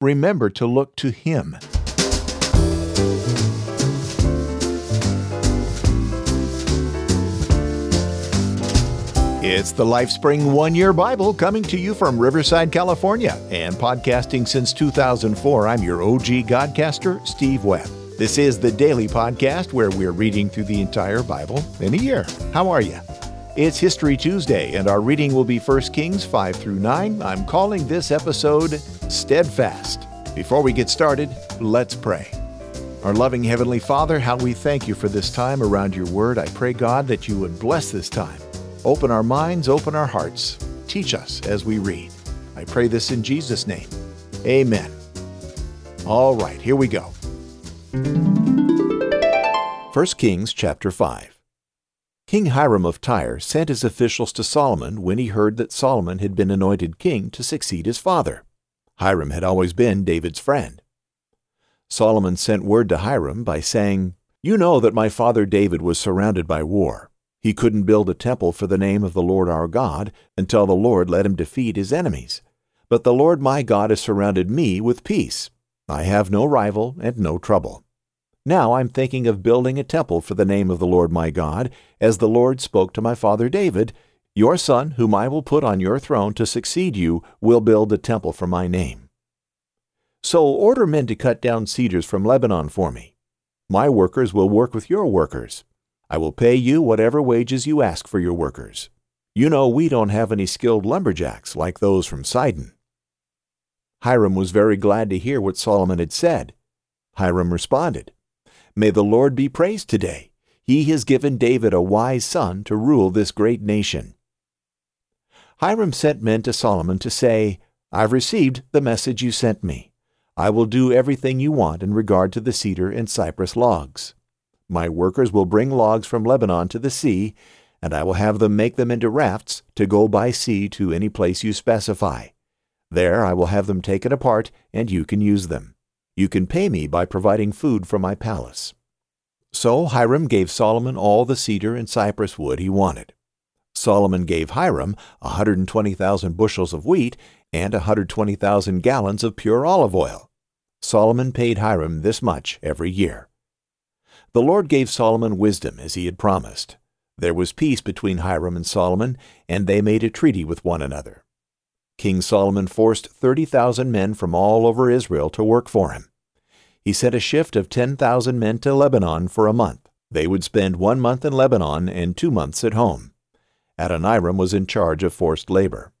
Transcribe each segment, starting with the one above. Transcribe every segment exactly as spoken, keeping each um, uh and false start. Remember to look to Him. It's the LifeSpring One Year Bible coming to you from Riverside, California, and podcasting since two thousand four. I'm your O G Godcaster, Steve Webb. This is the daily podcast where we're reading through the entire Bible in a year. How are you? It's History Tuesday, and our reading will be First Kings five through nine. I'm calling this episode Steadfast. Before we get started, let's pray. Our loving Heavenly Father, how we thank you for this time around your word. I pray, God, that you would bless this time. Open our minds, open our hearts. Teach us as we read. I pray this in Jesus' name. Amen. All right, here we go. First Kings chapter five. King Huram of Tyre sent his officials to Solomon when he heard that Solomon had been anointed king to succeed his father. Huram had always been David's friend. Solomon sent word to Huram by saying, "You know that my father David was surrounded by war. He couldn't build a temple for the name of the Lord our God until the Lord let him defeat his enemies. But the Lord my God has surrounded me with peace. I have no rival and no trouble. Now I'm thinking of building a temple for the name of the Lord my God, as the Lord spoke to my father David, your son, whom I will put on your throne to succeed you, will build a temple for my name. So order men to cut down cedars from Lebanon for me. My workers will work with your workers. I will pay you whatever wages you ask for your workers. You know we don't have any skilled lumberjacks like those from Sidon." Huram was very glad to hear what Solomon had said. Huram responded, "May the Lord be praised today. He has given David a wise son to rule this great nation." Huram sent men to Solomon to say, "I've received the message you sent me. I will do everything you want in regard to the cedar and cypress logs. My workers will bring logs from Lebanon to the sea, and I will have them make them into rafts to go by sea to any place you specify. There I will have them taken apart, and you can use them. You can pay me by providing food for my palace." So Huram gave Solomon all the cedar and cypress wood he wanted. Solomon gave Huram one hundred twenty thousand bushels of wheat and one hundred twenty thousand gallons of pure olive oil. Solomon paid Huram this much every year. The Lord gave Solomon wisdom as he had promised. There was peace between Huram and Solomon, and they made a treaty with one another. King Solomon forced thirty thousand men from all over Israel to work for him. He sent a shift of ten thousand men to Lebanon for a month. They would spend one month in Lebanon and two months at home. Adoniram was in charge of forced labor.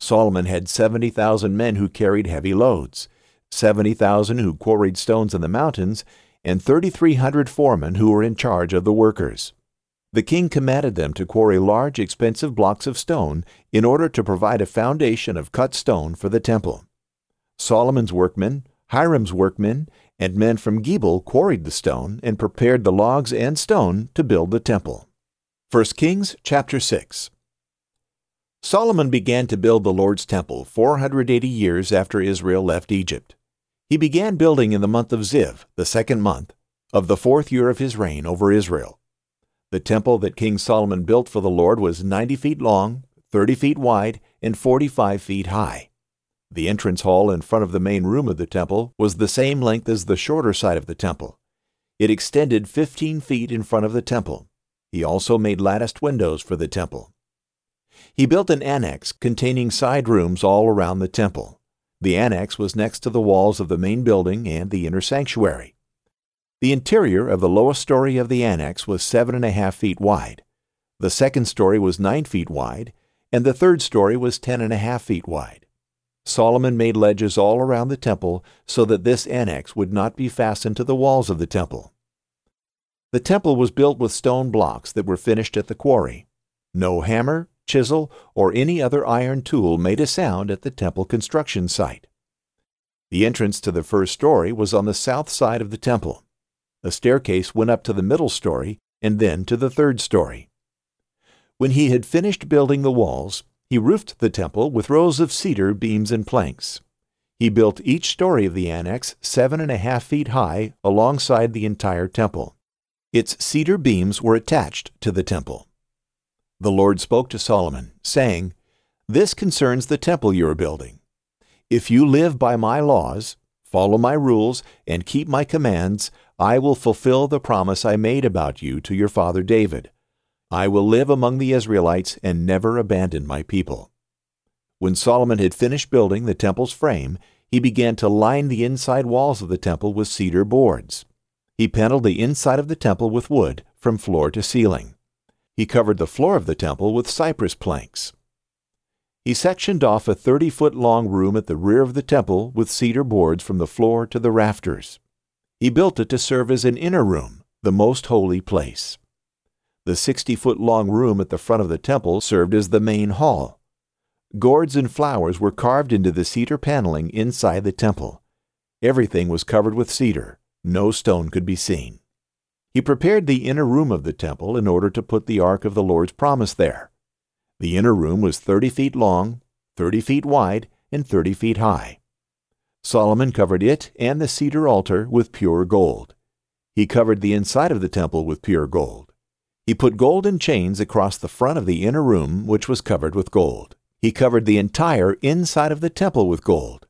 Solomon had seventy thousand men who carried heavy loads, seventy thousand who quarried stones in the mountains, and thirty-three hundred foremen who were in charge of the workers. The king commanded them to quarry large, expensive blocks of stone in order to provide a foundation of cut stone for the temple. Solomon's workmen, Huram's workmen, and men from Gebel quarried the stone and prepared the logs and stone to build the temple. First Kings chapter six. Solomon began to build the Lord's temple four hundred eighty years after Israel left Egypt. He began building in the month of Ziv, the second month, of the fourth year of his reign over Israel. The temple that King Solomon built for the Lord was ninety feet long, thirty feet wide, and forty-five feet high. The entrance hall in front of the main room of the temple was the same length as the shorter side of the temple. It extended fifteen feet in front of the temple. He also made latticed windows for the temple. He built an annex containing side rooms all around the temple. The annex was next to the walls of the main building and the inner sanctuary. The interior of the lowest story of the annex was seven and a half feet wide. The second story was nine feet wide, and the third story was ten and a half feet wide. Solomon made ledges all around the temple so that this annex would not be fastened to the walls of the temple. The temple was built with stone blocks that were finished at the quarry. No hammer, chisel, or any other iron tool made a sound at the temple construction site. The entrance to the first story was on the south side of the temple. A staircase went up to the middle story and then to the third story. When he had finished building the walls, he roofed the temple with rows of cedar beams and planks. He built each story of the annex seven and a half feet high alongside the entire temple. Its cedar beams were attached to the temple. The Lord spoke to Solomon, saying, "This concerns the temple you are building. If you live by my laws, follow my rules, and keep my commands, I will fulfill the promise I made about you to your father David. I will live among the Israelites and never abandon my people." When Solomon had finished building the temple's frame, he began to line the inside walls of the temple with cedar boards. He paneled the inside of the temple with wood from floor to ceiling. He covered the floor of the temple with cypress planks. He sectioned off a thirty-foot-long room at the rear of the temple with cedar boards from the floor to the rafters. He built it to serve as an inner room, the most holy place. The sixty-foot-long room at the front of the temple served as the main hall. Gourds and flowers were carved into the cedar paneling inside the temple. Everything was covered with cedar. No stone could be seen. He prepared the inner room of the temple in order to put the Ark of the Lord's promise there. The inner room was thirty feet long, thirty feet wide, and thirty feet high. Solomon covered it and the cedar altar with pure gold. He covered the inside of the temple with pure gold. He put golden chains across the front of the inner room, which was covered with gold. He covered the entire inside of the temple with gold.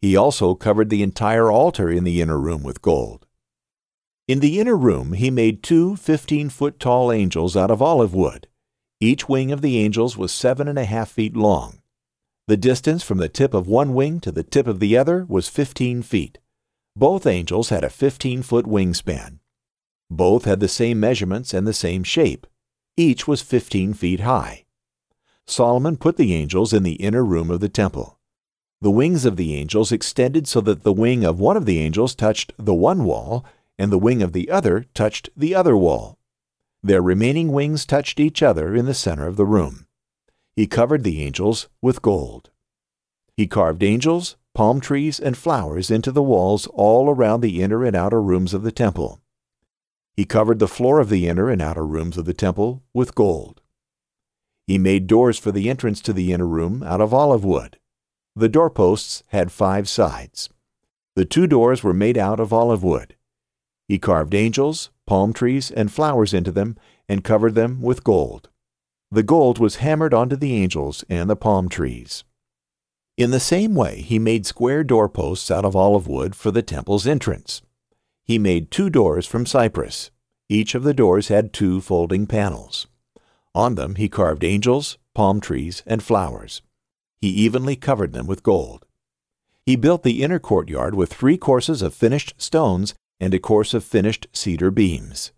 He also covered the entire altar in the inner room with gold. In the inner room he made two fifteen-foot-tall angels out of olive wood. Each wing of the angels was seven and a half feet long. The distance from the tip of one wing to the tip of the other was fifteen feet. Both angels had a fifteen-foot wingspan. Both had the same measurements and the same shape. Each was fifteen feet high. Solomon put the angels in the inner room of the temple. The wings of the angels extended so that the wing of one of the angels touched the one wall, and the wing of the other touched the other wall. Their remaining wings touched each other in the center of the room. He covered the angels with gold. He carved angels, palm trees, and flowers into the walls all around the inner and outer rooms of the temple. He covered the floor of the inner and outer rooms of the temple with gold. He made doors for the entrance to the inner room out of olive wood. The doorposts had five sides. The two doors were made out of olive wood. He carved angels, palm trees, and flowers into them and covered them with gold. The gold was hammered onto the angels and the palm trees. In the same way, he made square doorposts out of olive wood for the temple's entrance. He made two doors from cypress. Each of the doors had two folding panels. On them he carved angels, palm trees, and flowers. He evenly covered them with gold. He built the inner courtyard with three courses of finished stones and a course of finished cedar beams.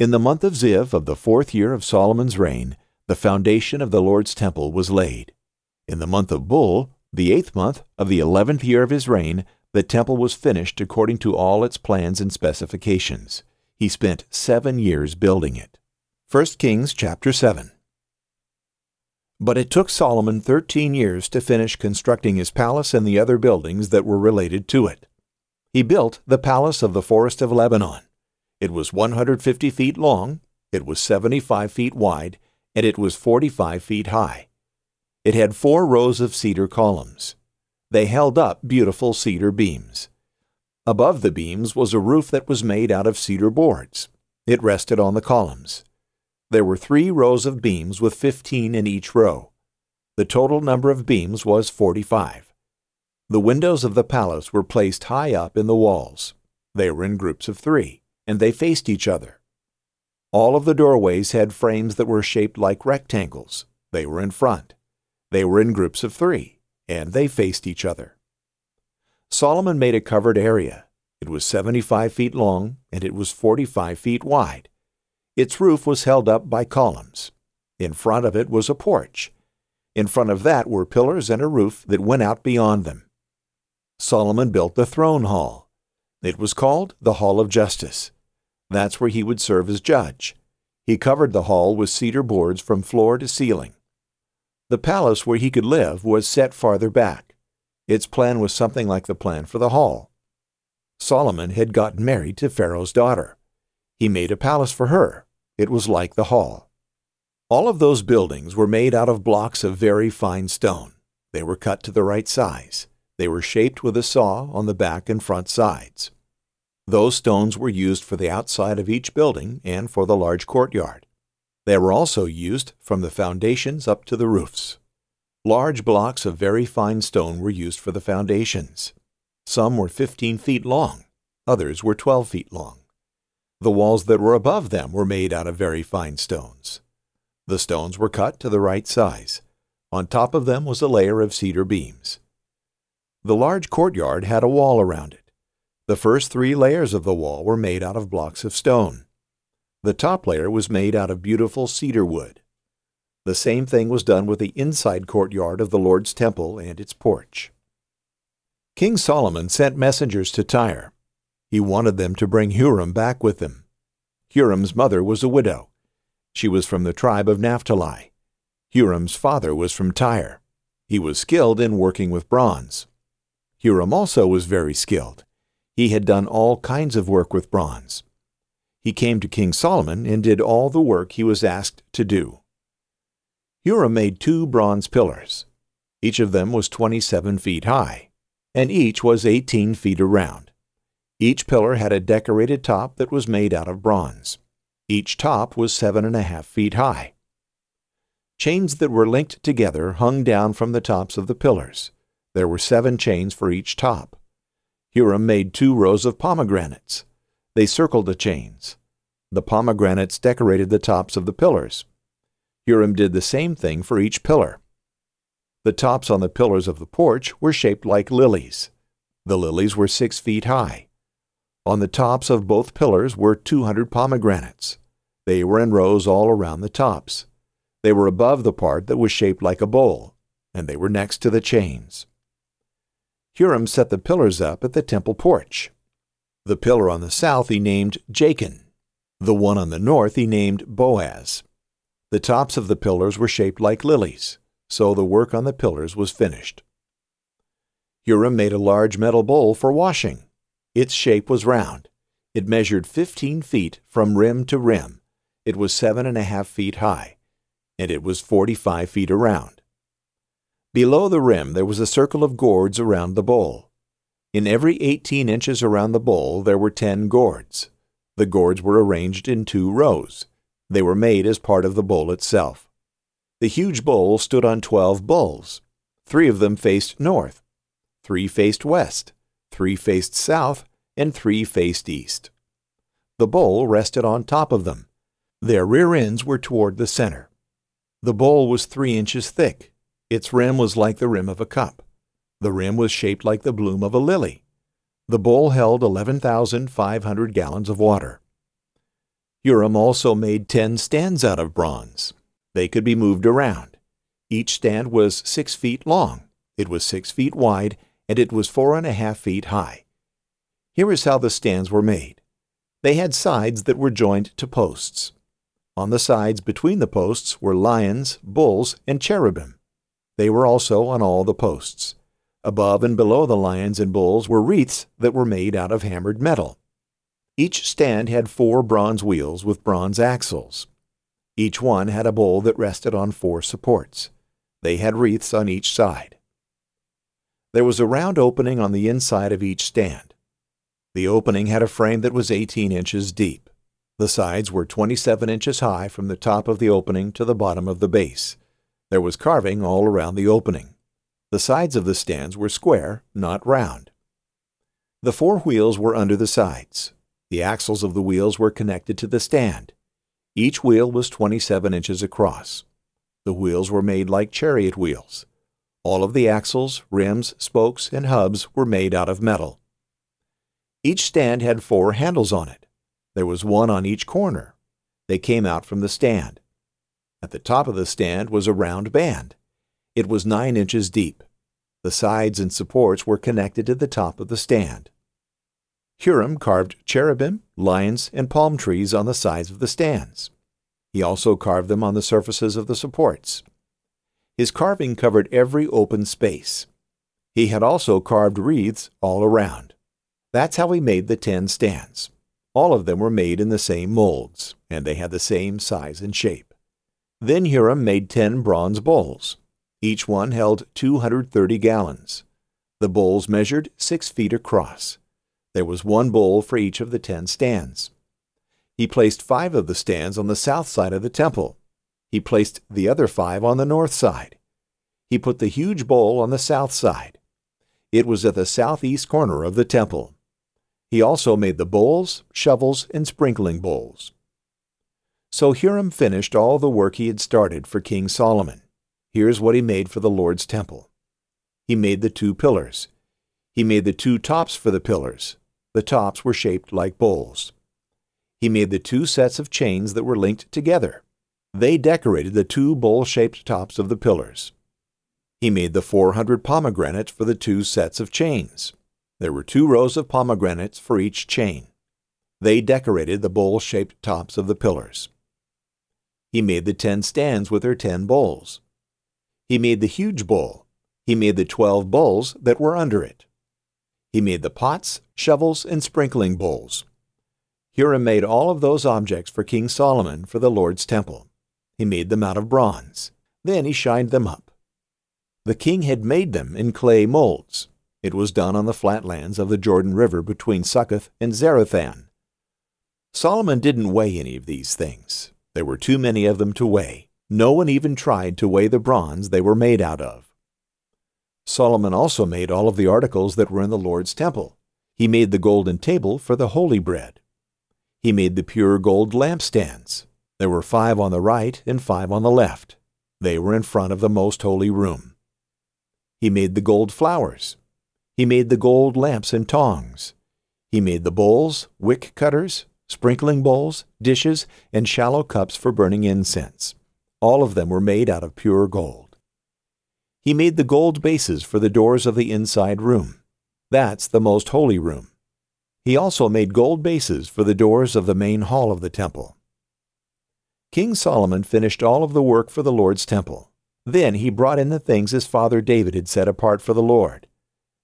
In the month of Ziv of the fourth year of Solomon's reign, the foundation of the Lord's temple was laid. In the month of Bul, the eighth month of the eleventh year of his reign, the temple was finished according to all its plans and specifications. He spent seven years building it. First Kings chapter seven. But it took Solomon thirteen years to finish constructing his palace and the other buildings that were related to it. He built the palace of the forest of Lebanon. It was one hundred fifty feet long, it was seventy-five feet wide, and it was forty-five feet high. It had four rows of cedar columns. They held up beautiful cedar beams. Above the beams was a roof that was made out of cedar boards. It rested on the columns. There were three rows of beams with fifteen in each row. The total number of beams was forty-five. The windows of the palace were placed high up in the walls. They were in groups of three, and they faced each other. All of the doorways had frames that were shaped like rectangles. They were in front. They were in groups of three, and they faced each other. Solomon made a covered area. It was seventy-five feet long, and it was forty-five feet wide. Its roof was held up by columns. In front of it was a porch. In front of that were pillars and a roof that went out beyond them. Solomon built the throne hall. It was called the Hall of Justice. That's where he would serve as judge. He covered the hall with cedar boards from floor to ceiling. The palace where he could live was set farther back. Its plan was something like the plan for the hall. Solomon had gotten married to Pharaoh's daughter. He made a palace for her. It was like the hall. All of those buildings were made out of blocks of very fine stone. They were cut to the right size. They were shaped with a saw on the back and front sides. Those stones were used for the outside of each building and for the large courtyard. They were also used from the foundations up to the roofs. Large blocks of very fine stone were used for the foundations. Some were fifteen feet long, others were twelve feet long. The walls that were above them were made out of very fine stones. The stones were cut to the right size. On top of them was a layer of cedar beams. The large courtyard had a wall around it. The first three layers of the wall were made out of blocks of stone. The top layer was made out of beautiful cedar wood. The same thing was done with the inside courtyard of the Lord's temple and its porch. King Solomon sent messengers to Tyre. He wanted them to bring Huram back with them. Huram's mother was a widow. She was from the tribe of Naphtali. Huram's father was from Tyre. He was skilled in working with bronze. Huram also was very skilled. He had done all kinds of work with bronze. He came to King Solomon and did all the work he was asked to do. Huram made two bronze pillars. Each of them was twenty-seven feet high, and each was eighteen feet around. Each pillar had a decorated top that was made out of bronze. Each top was seven and a half feet high. Chains that were linked together hung down from the tops of the pillars. There were seven chains for each top. Huram made two rows of pomegranates. They circled the chains. The pomegranates decorated the tops of the pillars. Huram did the same thing for each pillar. The tops on the pillars of the porch were shaped like lilies. The lilies were six feet high. On the tops of both pillars were two hundred pomegranates. They were in rows all around the tops. They were above the part that was shaped like a bowl, and they were next to the chains. Huram set the pillars up at the temple porch. The pillar on the south he named Jachin. The one on the north he named Boaz. The tops of the pillars were shaped like lilies, so the work on the pillars was finished. Huram made a large metal bowl for washing. Its shape was round. It measured fifteen feet from rim to rim. It was seven and a half feet high, and it was forty-five feet around. Below the rim there was a circle of gourds around the bowl. In every eighteen inches around the bowl there were ten gourds. The gourds were arranged in two rows. They were made as part of the bowl itself. The huge bowl stood on twelve bowls. Three of them faced north, three faced west, three faced south, and three faced east. The bowl rested on top of them. Their rear ends were toward the center. The bowl was three inches thick. Its rim was like the rim of a cup. The rim was shaped like the bloom of a lily. The bowl held eleven thousand five hundred gallons of water. Huram also made ten stands out of bronze. They could be moved around. Each stand was six feet long, it was six feet wide, and it was four and a half feet high. Here is how the stands were made. They had sides that were joined to posts. On the sides between the posts were lions, bulls, and cherubim. They were also on all the posts. Above and below the lions and bulls were wreaths that were made out of hammered metal. Each stand had four bronze wheels with bronze axles. Each one had a bowl that rested on four supports. They had wreaths on each side. There was a round opening on the inside of each stand. The opening had a frame that was eighteen inches deep. The sides were twenty-seven inches high from the top of the opening to the bottom of the base. There was carving all around the opening. The sides of the stands were square, not round. The four wheels were under the sides. The axles of the wheels were connected to the stand. Each wheel was twenty-seven inches across. The wheels were made like chariot wheels. All of the axles, rims, spokes, and hubs were made out of metal. Each stand had four handles on it. There was one on each corner. They came out from the stand. At the top of the stand was a round band. It was nine inches deep. The sides and supports were connected to the top of the stand. Huram carved cherubim, lions, and palm trees on the sides of the stands. He also carved them on the surfaces of the supports. His carving covered every open space. He had also carved wreaths all around. That's how he made the ten stands. All of them were made in the same molds, and they had the same size and shape. Then Huram made ten bronze bowls. Each one held two hundred thirty gallons. The bowls measured six feet across. There was one bowl for each of the ten stands. He placed five of the stands on the south side of the temple. He placed the other five on the north side. he put the huge bowl on the south side. It was at the southeast corner of the temple. He also made the bowls, shovels, and sprinkling bowls. So Huram finished all the work he had started for King Solomon. Here's what he made for the Lord's temple. He made the two pillars. He made the two tops for the pillars. The tops were shaped like bowls. He made the two sets of chains that were linked together. They decorated the two bowl-shaped tops of the pillars. He made the four hundred pomegranates for the two sets of chains. There were two rows of pomegranates for each chain. They decorated the bowl-shaped tops of the pillars. He made the ten stands with their ten bowls. He made the huge bowl. He made the twelve bowls that were under it. He made the pots, shovels, and sprinkling bowls. Huram made all of those objects for King Solomon for the Lord's temple. He made them out of bronze. Then he shined them up. The king had made them in clay molds. It was done on the flatlands of the Jordan River between Succoth and Zarethan. Solomon didn't weigh any of these things. There were too many of them to weigh. No one even tried to weigh the bronze they were made out of. Solomon also made all of the articles that were in the Lord's temple. He made the golden table for the holy bread. He made the pure gold lampstands. There were five on the right and five on the left. They were in front of the most holy room. He made the gold flowers. He made the gold lamps and tongs. He made the bowls, wick cutters, sprinkling bowls, dishes, and shallow cups for burning incense. All of them were made out of pure gold. He made the gold bases for the doors of the inside room. That's the most holy room. He also made gold bases for the doors of the main hall of the temple. King Solomon finished all of the work for the Lord's temple. Then he brought in the things his father David had set apart for the Lord.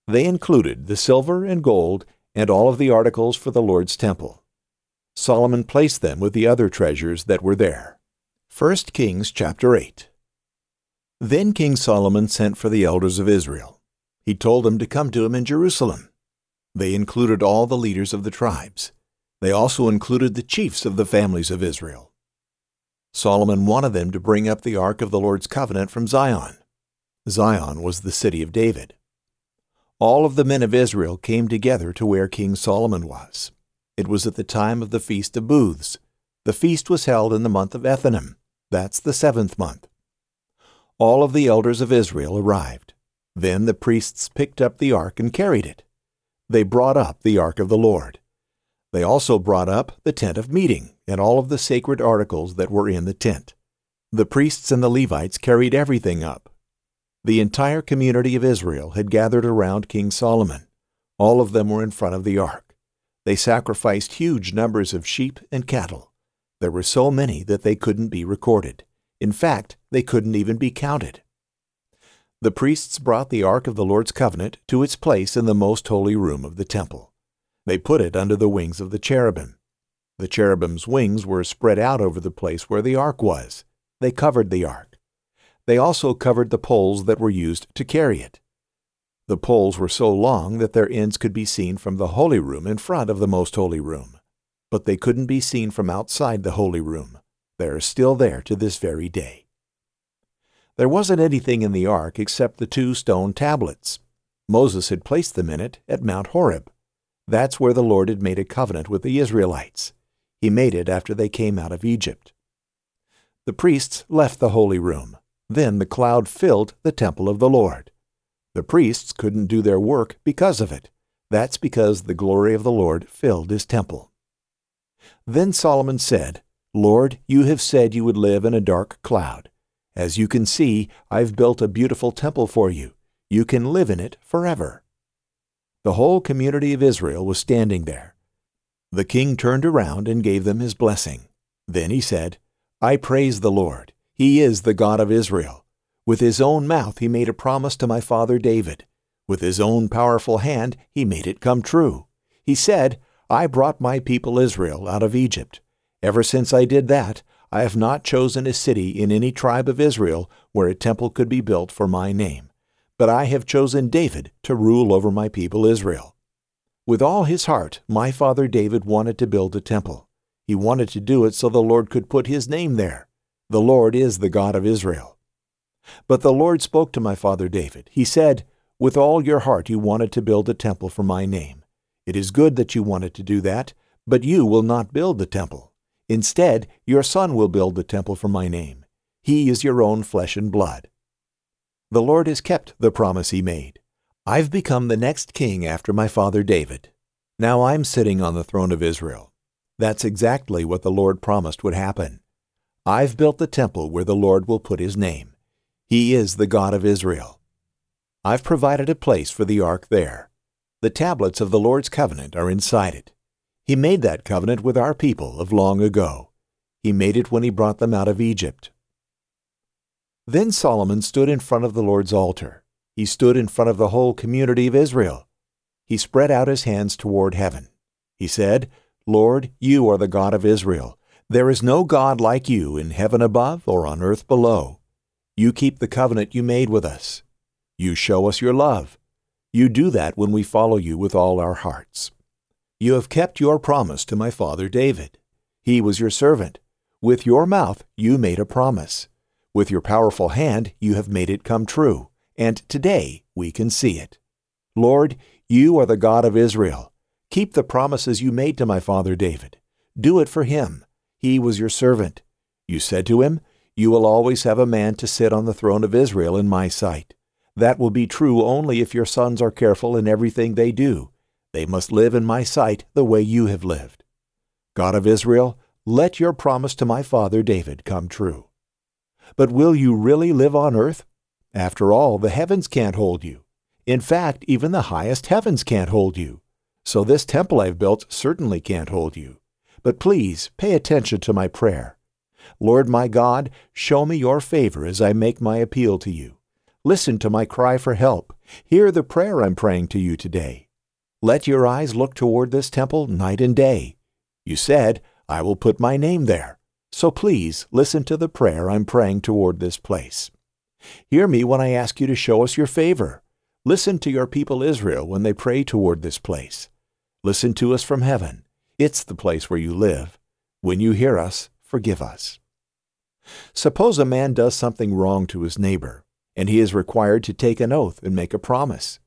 They included the silver and gold and all of the articles for the Lord's temple. Solomon placed them with the other treasures that were there. First Kings chapter eight. Then King Solomon sent for the elders of Israel. He told them to come to him in Jerusalem. They included all the leaders of the tribes. They also included the chiefs of the families of Israel. Solomon wanted them to bring up the Ark of the Lord's Covenant from Zion. Zion was the city of David. All of the men of Israel came together to where King Solomon was. It was at the time of the Feast of Booths. The feast was held in the month of Ethanim. That's the seventh month. All of the elders of Israel arrived. Then the priests picked up the Ark and carried it. They brought up the Ark of the Lord. They also brought up the tent of meeting and all of the sacred articles that were in the tent. The priests and the Levites carried everything up. The entire community of Israel had gathered around King Solomon. All of them were in front of the ark. They sacrificed huge numbers of sheep and cattle. There were so many that they couldn't be recorded. In fact, they couldn't even be counted. The priests brought the Ark of the Lord's Covenant to its place in the most holy room of the temple. They put it under the wings of the cherubim. The cherubim's wings were spread out over the place where the Ark was. They covered the Ark. They also covered the poles that were used to carry it. The poles were so long that their ends could be seen from the holy room in front of the most holy room. But they couldn't be seen from outside the holy room. They are still there to this very day. There wasn't anything in the ark except the two stone tablets. Moses had placed them in it at Mount Horeb. That's where the Lord had made a covenant with the Israelites. He made it after they came out of Egypt. The priests left the holy room. Then the cloud filled the temple of the Lord. The priests couldn't do their work because of it. That's because the glory of the Lord filled his temple. Then Solomon said, "Lord, you have said you would live in a dark cloud. As you can see, I've built a beautiful temple for you. You can live in it forever." The whole community of Israel was standing there. The king turned around and gave them his blessing. Then he said, "I praise the Lord. He is the God of Israel. With his own mouth he made a promise to my father David. With his own powerful hand he made it come true. He said, 'I brought my people Israel out of Egypt.' Ever since I did that, I have not chosen a city in any tribe of Israel where a temple could be built for my name, but I have chosen David to rule over my people Israel." With all his heart, my father David wanted to build a temple. He wanted to do it so the Lord could put his name there. The Lord is the God of Israel. But the Lord spoke to my father David. He said, with all your heart you wanted to build a temple for my name. It is good that you wanted to do that, but you will not build the temple. Instead, your son will build the temple for my name. He is your own flesh and blood. The Lord has kept the promise he made. I've become the next king after my father David. Now I'm sitting on the throne of Israel. That's exactly what the Lord promised would happen. I've built the temple where the Lord will put his name. He is the God of Israel. I've provided a place for the ark there. The tablets of the Lord's covenant are inside it. He made that covenant with our people of long ago. He made it when he brought them out of Egypt. Then Solomon stood in front of the Lord's altar. He stood in front of the whole community of Israel. He spread out his hands toward heaven. He said, Lord, you are the God of Israel. There is no God like you in heaven above or on earth below. You keep the covenant you made with us. You show us your love. You do that when we follow you with all our hearts. You have kept your promise to my father David. He was your servant. With your mouth you made a promise. With your powerful hand you have made it come true, and today we can see it. Lord, you are the God of Israel. Keep the promises you made to my father David. Do it for him. He was your servant. You said to him, you will always have a man to sit on the throne of Israel in my sight. That will be true only if your sons are careful in everything they do. They must live in my sight the way you have lived. God of Israel, let your promise to my father David come true. But will you really live on earth? After all, the heavens can't hold you. In fact, even the highest heavens can't hold you. So this temple I've built certainly can't hold you. But please, pay attention to my prayer. Lord my God, show me your favor as I make my appeal to you. Listen to my cry for help. Hear the prayer I'm praying to you today. Let your eyes look toward this temple night and day. You said, I will put my name there. So please, listen to the prayer I'm praying toward this place. Hear me when I ask you to show us your favor. Listen to your people Israel when they pray toward this place. Listen to us from heaven. It's the place where you live. When you hear us, forgive us. Suppose a man does something wrong to his neighbor, and he is required to take an oath and make a promise.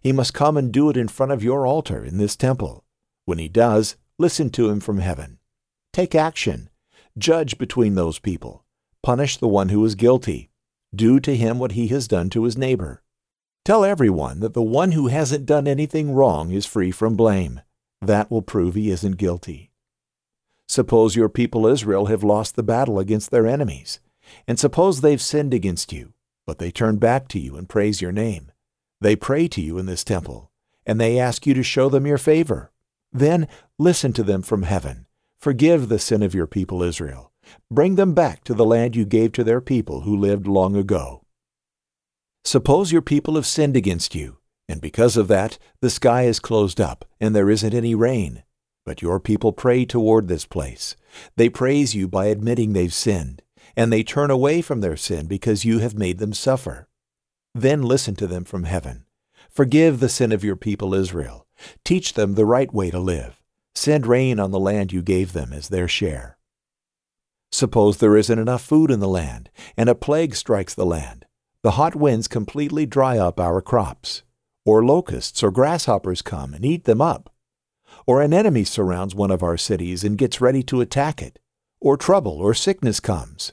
He must come and do it in front of your altar in this temple. When he does, listen to him from heaven. Take action. Judge between those people. Punish the one who is guilty. Do to him what he has done to his neighbor. Tell everyone that the one who hasn't done anything wrong is free from blame. That will prove he isn't guilty. Suppose your people Israel have lost the battle against their enemies, and suppose they've sinned against you, but they turn back to you and praise your name. They pray to you in this temple, and they ask you to show them your favor. Then listen to them from heaven. Forgive the sin of your people Israel. Bring them back to the land you gave to their people who lived long ago. Suppose your people have sinned against you, and because of that, the sky is closed up, and there isn't any rain. But your people pray toward this place. They praise you by admitting they've sinned, and they turn away from their sin because you have made them suffer. Then listen to them from heaven. Forgive the sin of your people Israel. Teach them the right way to live. Send rain on the land you gave them as their share. Suppose there isn't enough food in the land, and a plague strikes the land. The hot winds completely dry up our crops. Or locusts or grasshoppers come and eat them up. Or an enemy surrounds one of our cities and gets ready to attack it. Or trouble or sickness comes.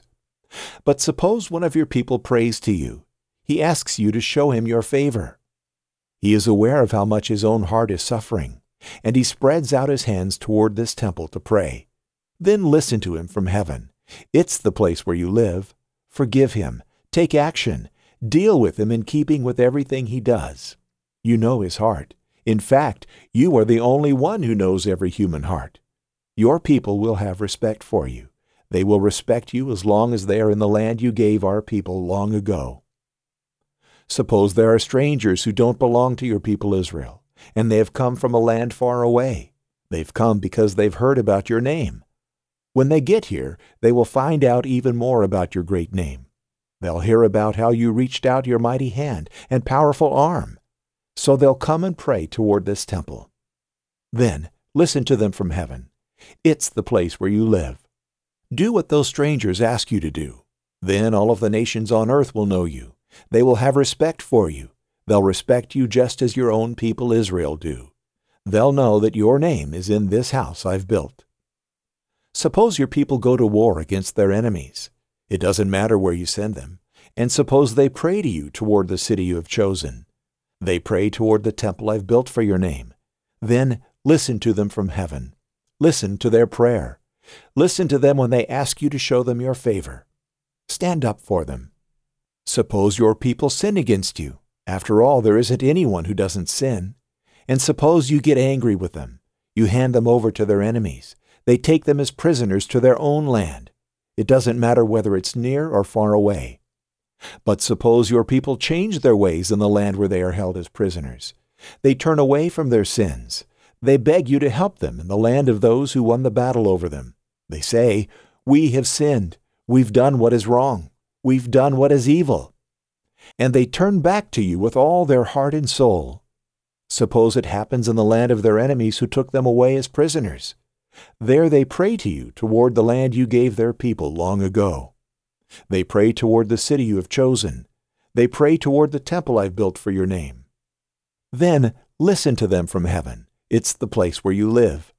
But suppose one of your people prays to you. He asks you to show him your favor. He is aware of how much his own heart is suffering, and he spreads out his hands toward this temple to pray. Then listen to him from heaven. It's the place where you live. Forgive him. Take action. Deal with him in keeping with everything he does. You know his heart. In fact, you are the only one who knows every human heart. Your people will have respect for you. They will respect you as long as they are in the land you gave our people long ago. Suppose there are strangers who don't belong to your people Israel, and they have come from a land far away. They've come because they've heard about your name. When they get here, they will find out even more about your great name. They'll hear about how you reached out your mighty hand and powerful arm. So they'll come and pray toward this temple. Then listen to them from heaven. It's the place where you live. Do what those strangers ask you to do. Then all of the nations on earth will know you. They will have respect for you. They'll respect you just as your own people Israel do. They'll know that your name is in this house I've built. Suppose your people go to war against their enemies. It doesn't matter where you send them. And suppose they pray to you toward the city you have chosen. They pray toward the temple I've built for your name. Then listen to them from heaven. Listen to their prayer. Listen to them when they ask you to show them your favor. Stand up for them. Suppose your people sin against you. After all, there isn't anyone who doesn't sin. And suppose you get angry with them. You hand them over to their enemies. They take them as prisoners to their own land. It doesn't matter whether it's near or far away. But suppose your people change their ways in the land where they are held as prisoners. They turn away from their sins. They beg you to help them in the land of those who won the battle over them. They say, "We have sinned. We've done what is wrong. We've done what is evil." And they turn back to you with all their heart and soul. Suppose it happens in the land of their enemies who took them away as prisoners. There they pray to you toward the land you gave their people long ago. They pray toward the city you have chosen. They pray toward the temple I've built for your name. Then listen to them from heaven. It's the place where you live.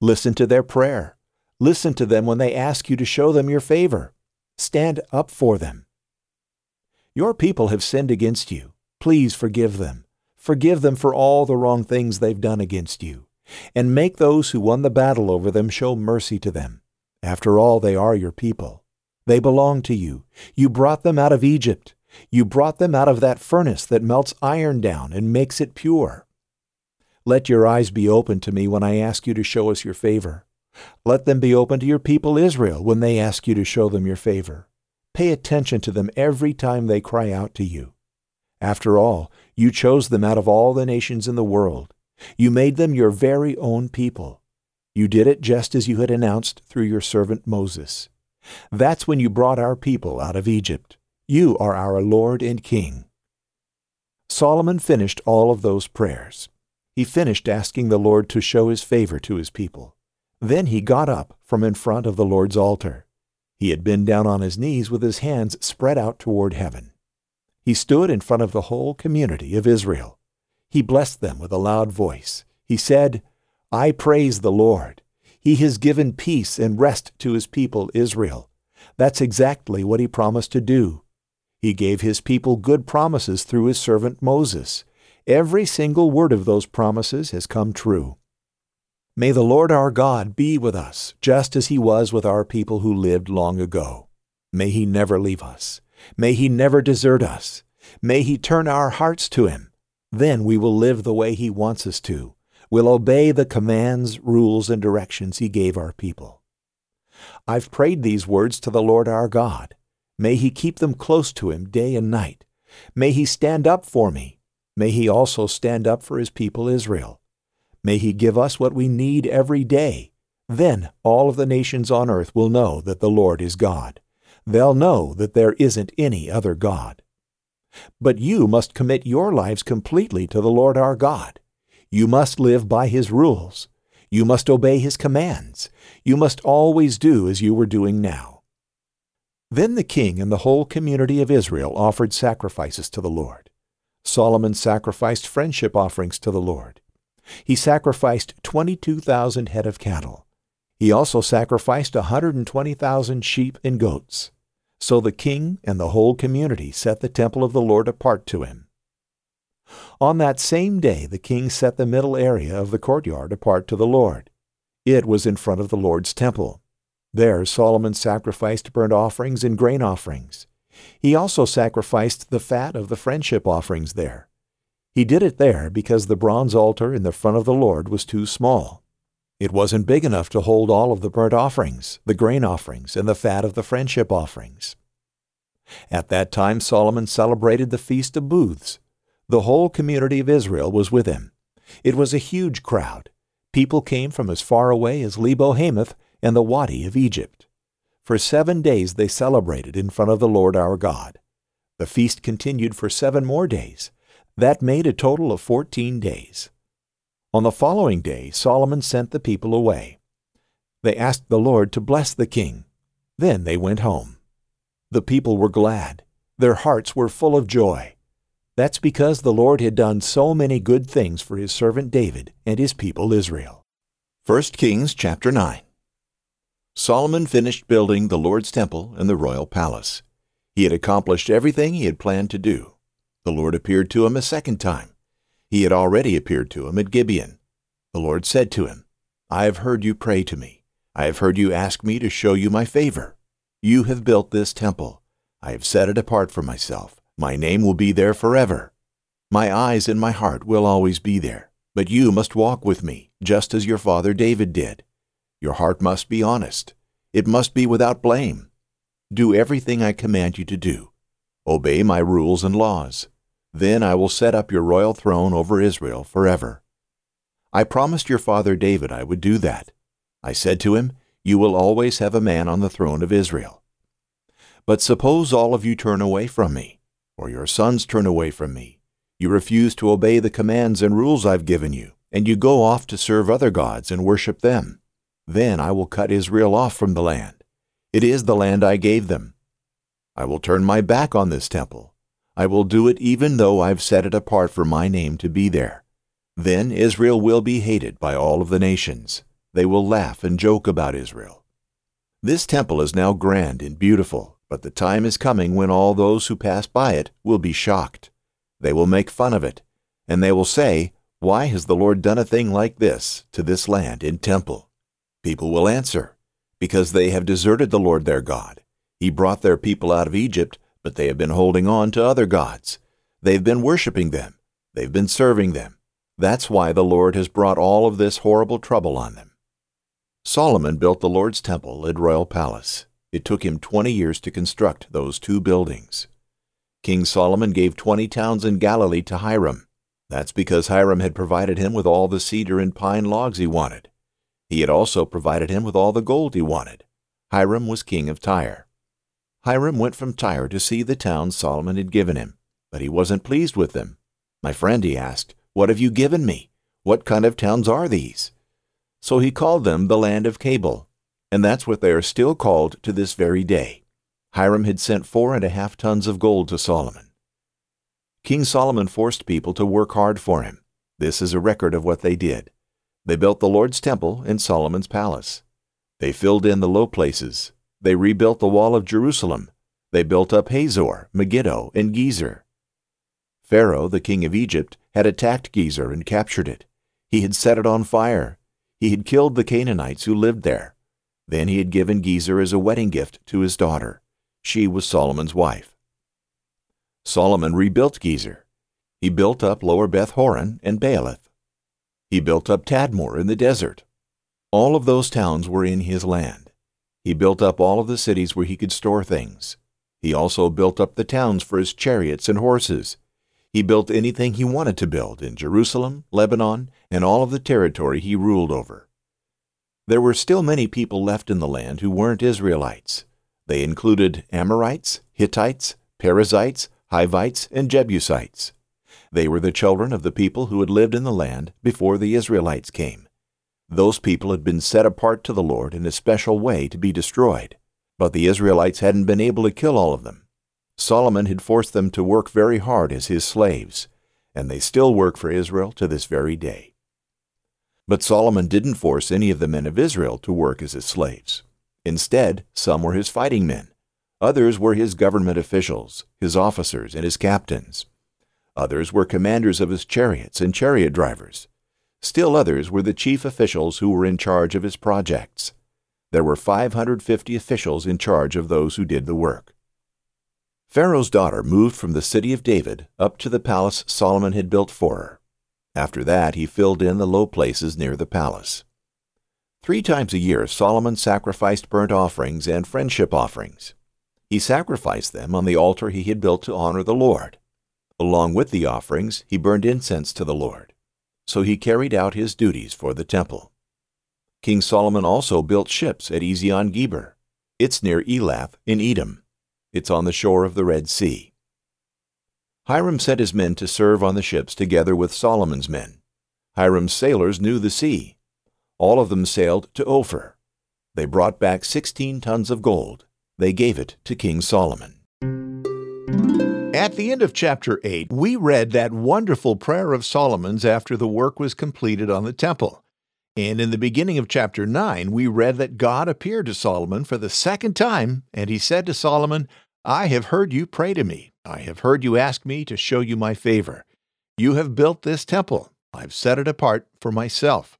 Listen to their prayer. Listen to them when they ask you to show them your favor. Stand up for them. Your people have sinned against you. Please forgive them. Forgive them for all the wrong things they've done against you. And make those who won the battle over them show mercy to them. After all, they are your people. They belong to you. You brought them out of Egypt. You brought them out of that furnace that melts iron down and makes it pure. Let your eyes be open to me when I ask you to show us your favor. Let them be open to your people Israel when they ask you to show them your favor. Pay attention to them every time they cry out to you. After all, you chose them out of all the nations in the world. You made them your very own people. You did it just as you had announced through your servant Moses. That's when you brought our people out of Egypt. You are our Lord and King. Solomon finished all of those prayers. He finished asking the Lord to show his favor to his people. Then he got up from in front of the Lord's altar. He had been down on his knees with his hands spread out toward heaven. He stood in front of the whole community of Israel. He blessed them with a loud voice. He said, "I praise the Lord. He has given peace and rest to his people Israel." That's exactly what he promised to do. He gave his people good promises through his servant Moses. Every single word of those promises has come true. May the Lord our God be with us, just as he was with our people who lived long ago. May he never leave us. May he never desert us. May he turn our hearts to him. Then we will live the way he wants us to. We'll obey the commands, rules, and directions he gave our people. I've prayed these words to the Lord our God. May he keep them close to him day and night. May he stand up for me. May he also stand up for his people Israel. May he give us what we need every day. Then all of the nations on earth will know that the Lord is God. They'll know that there isn't any other God. But you must commit your lives completely to the Lord our God. You must live by his rules. You must obey his commands. You must always do as you were doing now. Then the king and the whole community of Israel offered sacrifices to the Lord. Solomon sacrificed friendship offerings to the Lord. He sacrificed twenty-two thousand head of cattle. He also sacrificed one hundred twenty thousand sheep and goats. So the king and the whole community set the temple of the Lord apart to him. On that same day the king set the middle area of the courtyard apart to the Lord. It was in front of the Lord's temple. There Solomon sacrificed burnt offerings and grain offerings. He also sacrificed the fat of the friendship offerings there. He did it there because the bronze altar in the front of the Lord was too small. It wasn't big enough to hold all of the burnt offerings, the grain offerings, and the fat of the friendship offerings. At that time Solomon celebrated the Feast of Booths. The whole community of Israel was with him. It was a huge crowd. People came from as far away as Lebo Hamath and the Wadi of Egypt. For seven days they celebrated in front of the Lord our God. The feast continued for seven more days. That made a total of fourteen days. On the following day, Solomon sent the people away. They asked the Lord to bless the king. Then they went home. The people were glad. Their hearts were full of joy. That's because the Lord had done so many good things for his servant David and his people Israel. First Kings chapter nine. Solomon finished building the Lord's temple and the royal palace. He had accomplished everything he had planned to do. The Lord appeared to him a second time. He had already appeared to him at Gibeon. The Lord said to him, I have heard you pray to me. I have heard you ask me to show you my favor. You have built this temple. I have set it apart for myself. My name will be there forever. My eyes and my heart will always be there. But you must walk with me, just as your father David did. Your heart must be honest. It must be without blame. Do everything I command you to do. Obey my rules and laws. Then I will set up your royal throne over Israel forever. I promised your father David I would do that. I said to him, you will always have a man on the throne of Israel. But suppose all of you turn away from me, or your sons turn away from me. You refuse to obey the commands and rules I've given you, and you go off to serve other gods and worship them. Then I will cut Israel off from the land. It is the land I gave them. I will turn my back on this temple. I will do it even though I've set it apart for my name to be there. Then Israel will be hated by all of the nations. They will laugh and joke about Israel. This temple is now grand and beautiful, but the time is coming when all those who pass by it will be shocked. They will make fun of it, and they will say, why has the Lord done a thing like this to this land and temple? People will answer, because they have deserted the Lord their God. He brought their people out of Egypt, but they have been holding on to other gods. They've been worshiping them. They've been serving them. That's why the Lord has brought all of this horrible trouble on them. Solomon built the Lord's temple and royal palace. It took him twenty years to construct those two buildings. King Solomon gave twenty towns in Galilee to Hiram. That's because Hiram had provided him with all the cedar and pine logs he wanted. He had also provided him with all the gold he wanted. Hiram was king of Tyre. Hiram went from Tyre to see the towns Solomon had given him, but he wasn't pleased with them. My friend, he asked, what have you given me? What kind of towns are these? So he called them the land of Cable, and that's what they are still called to this very day. Hiram had sent four and a half tons of gold to Solomon. King Solomon forced people to work hard for him. This is a record of what they did. They built the Lord's temple and Solomon's palace. They filled in the low places. They rebuilt the wall of Jerusalem. They built up Hazor, Megiddo, and Gezer. Pharaoh, the king of Egypt, had attacked Gezer and captured it. He had set it on fire. He had killed the Canaanites who lived there. Then he had given Gezer as a wedding gift to his daughter. She was Solomon's wife. Solomon rebuilt Gezer. He built up lower Beth Horon and Baalath. He built up Tadmor in the desert. All of those towns were in his land. He built up all of the cities where he could store things. He also built up the towns for his chariots and horses. He built anything he wanted to build in Jerusalem, Lebanon, and all of the territory he ruled over. There were still many people left in the land who weren't Israelites. They included Amorites, Hittites, Perizzites, Hivites, and Jebusites. They were the children of the people who had lived in the land before the Israelites came. Those people had been set apart to the Lord in a special way to be destroyed, but the Israelites hadn't been able to kill all of them. Solomon had forced them to work very hard as his slaves, and they still work for Israel to this very day. But Solomon didn't force any of the men of Israel to work as his slaves. Instead, some were his fighting men. Others were his government officials, his officers, and his captains. Others were commanders of his chariots and chariot drivers. Still others were the chief officials who were in charge of his projects. There were five hundred fifty officials in charge of those who did the work. Pharaoh's daughter moved from the city of David up to the palace Solomon had built for her. After that, he filled in the low places near the palace. Three times a year, Solomon sacrificed burnt offerings and friendship offerings. He sacrificed them on the altar he had built to honor the Lord. Along with the offerings, he burned incense to the Lord. So he carried out his duties for the temple. King Solomon also built ships at Ezion-Geber. It's near Elath in Edom. It's on the shore of the Red Sea. Hiram sent his men to serve on the ships together with Solomon's men. Hiram's sailors knew the sea. All of them sailed to Ophir. They brought back sixteen tons of gold. They gave it to King Solomon. At the end of chapter eight, we read that wonderful prayer of Solomon's after the work was completed on the temple. And in the beginning of chapter nine, we read that God appeared to Solomon for the second time, and he said to Solomon, "I have heard you pray to me. I have heard you ask me to show you my favor. You have built this temple. I've set it apart for myself.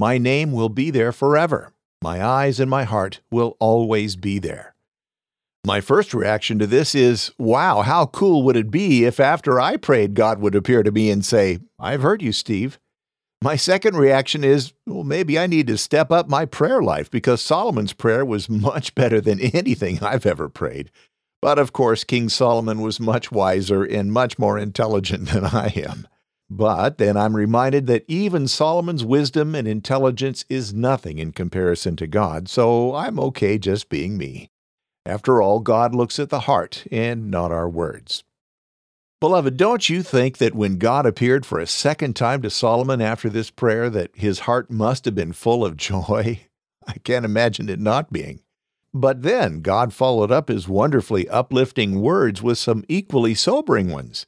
My name will be there forever. My eyes and my heart will always be there." My first reaction to this is, wow, how cool would it be if after I prayed, God would appear to me and say, "I've heard you, Steve." My second reaction is, well, maybe I need to step up my prayer life because Solomon's prayer was much better than anything I've ever prayed. But of course, King Solomon was much wiser and much more intelligent than I am. But then I'm reminded that even Solomon's wisdom and intelligence is nothing in comparison to God, so I'm okay just being me. After all, God looks at the heart and not our words. Beloved, don't you think that when God appeared for a second time to Solomon after this prayer, that his heart must have been full of joy? I can't imagine it not being. But then God followed up his wonderfully uplifting words with some equally sobering ones.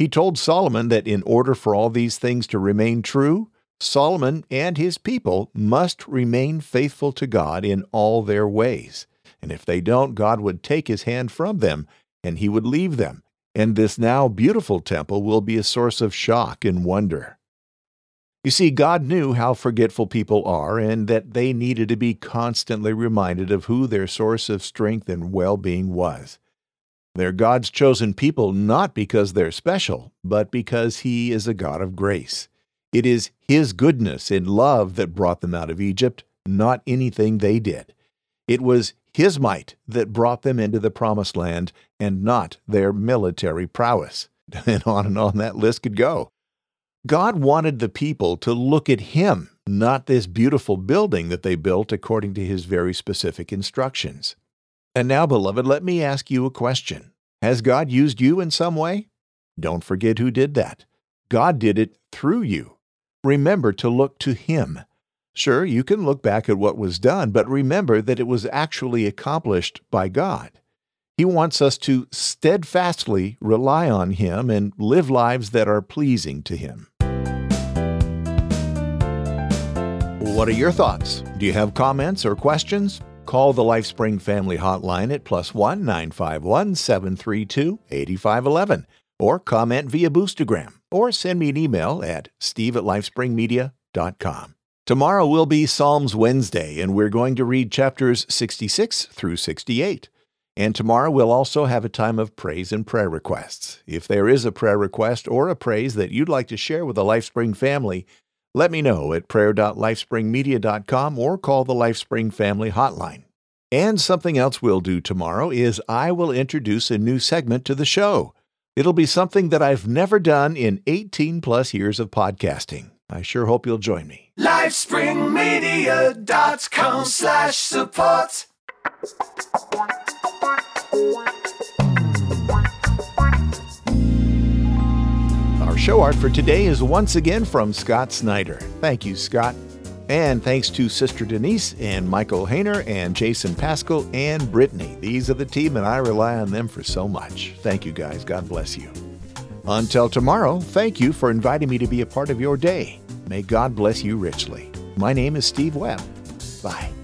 He told Solomon that in order for all these things to remain true, Solomon and his people must remain faithful to God in all their ways. And if they don't, God would take his hand from them, and he would leave them. And this now beautiful temple will be a source of shock and wonder. You see, God knew how forgetful people are and that they needed to be constantly reminded of who their source of strength and well-being was. They're God's chosen people not because they're special, but because He is a God of grace. It is His goodness and love that brought them out of Egypt, not anything they did. It was His might that brought them into the Promised Land and not their military prowess. And on and on that list could go. God wanted the people to look at Him, not this beautiful building that they built according to His very specific instructions. And now, beloved, let me ask you a question. Has God used you in some way? Don't forget who did that. God did it through you. Remember to look to Him. Sure, you can look back at what was done, but remember that it was actually accomplished by God. He wants us to steadfastly rely on Him and live lives that are pleasing to Him. What are your thoughts? Do you have comments or questions? Call the LifeSpring Family Hotline at plus one nine five one, seven three two, eight five one one, or comment via Boostagram, or send me an email at steve at lifespringmedia.com. Tomorrow will be Psalms Wednesday, and we're going to read chapters sixty-six through sixty-eight. And tomorrow we'll also have a time of praise and prayer requests. If there is a prayer request or a praise that you'd like to share with the LifeSpring family, let me know at prayer dot lifespringmedia dot com or call the LifeSpring Family Hotline. And something else we'll do tomorrow is I will introduce a new segment to the show. It'll be something that I've never done in eighteen plus years of podcasting. I sure hope you'll join me. LifespringMedia.com slash support. Our show art for today is once again from Scott Snyder. Thank you, Scott. And thanks to Sister Denise and Michael Hainer and Jason Pascal and Brittany. These are the team, and I rely on them for so much. Thank you, guys. God bless you. Until tomorrow, thank you for inviting me to be a part of your day. May God bless you richly. My name is Steve Webb. Bye.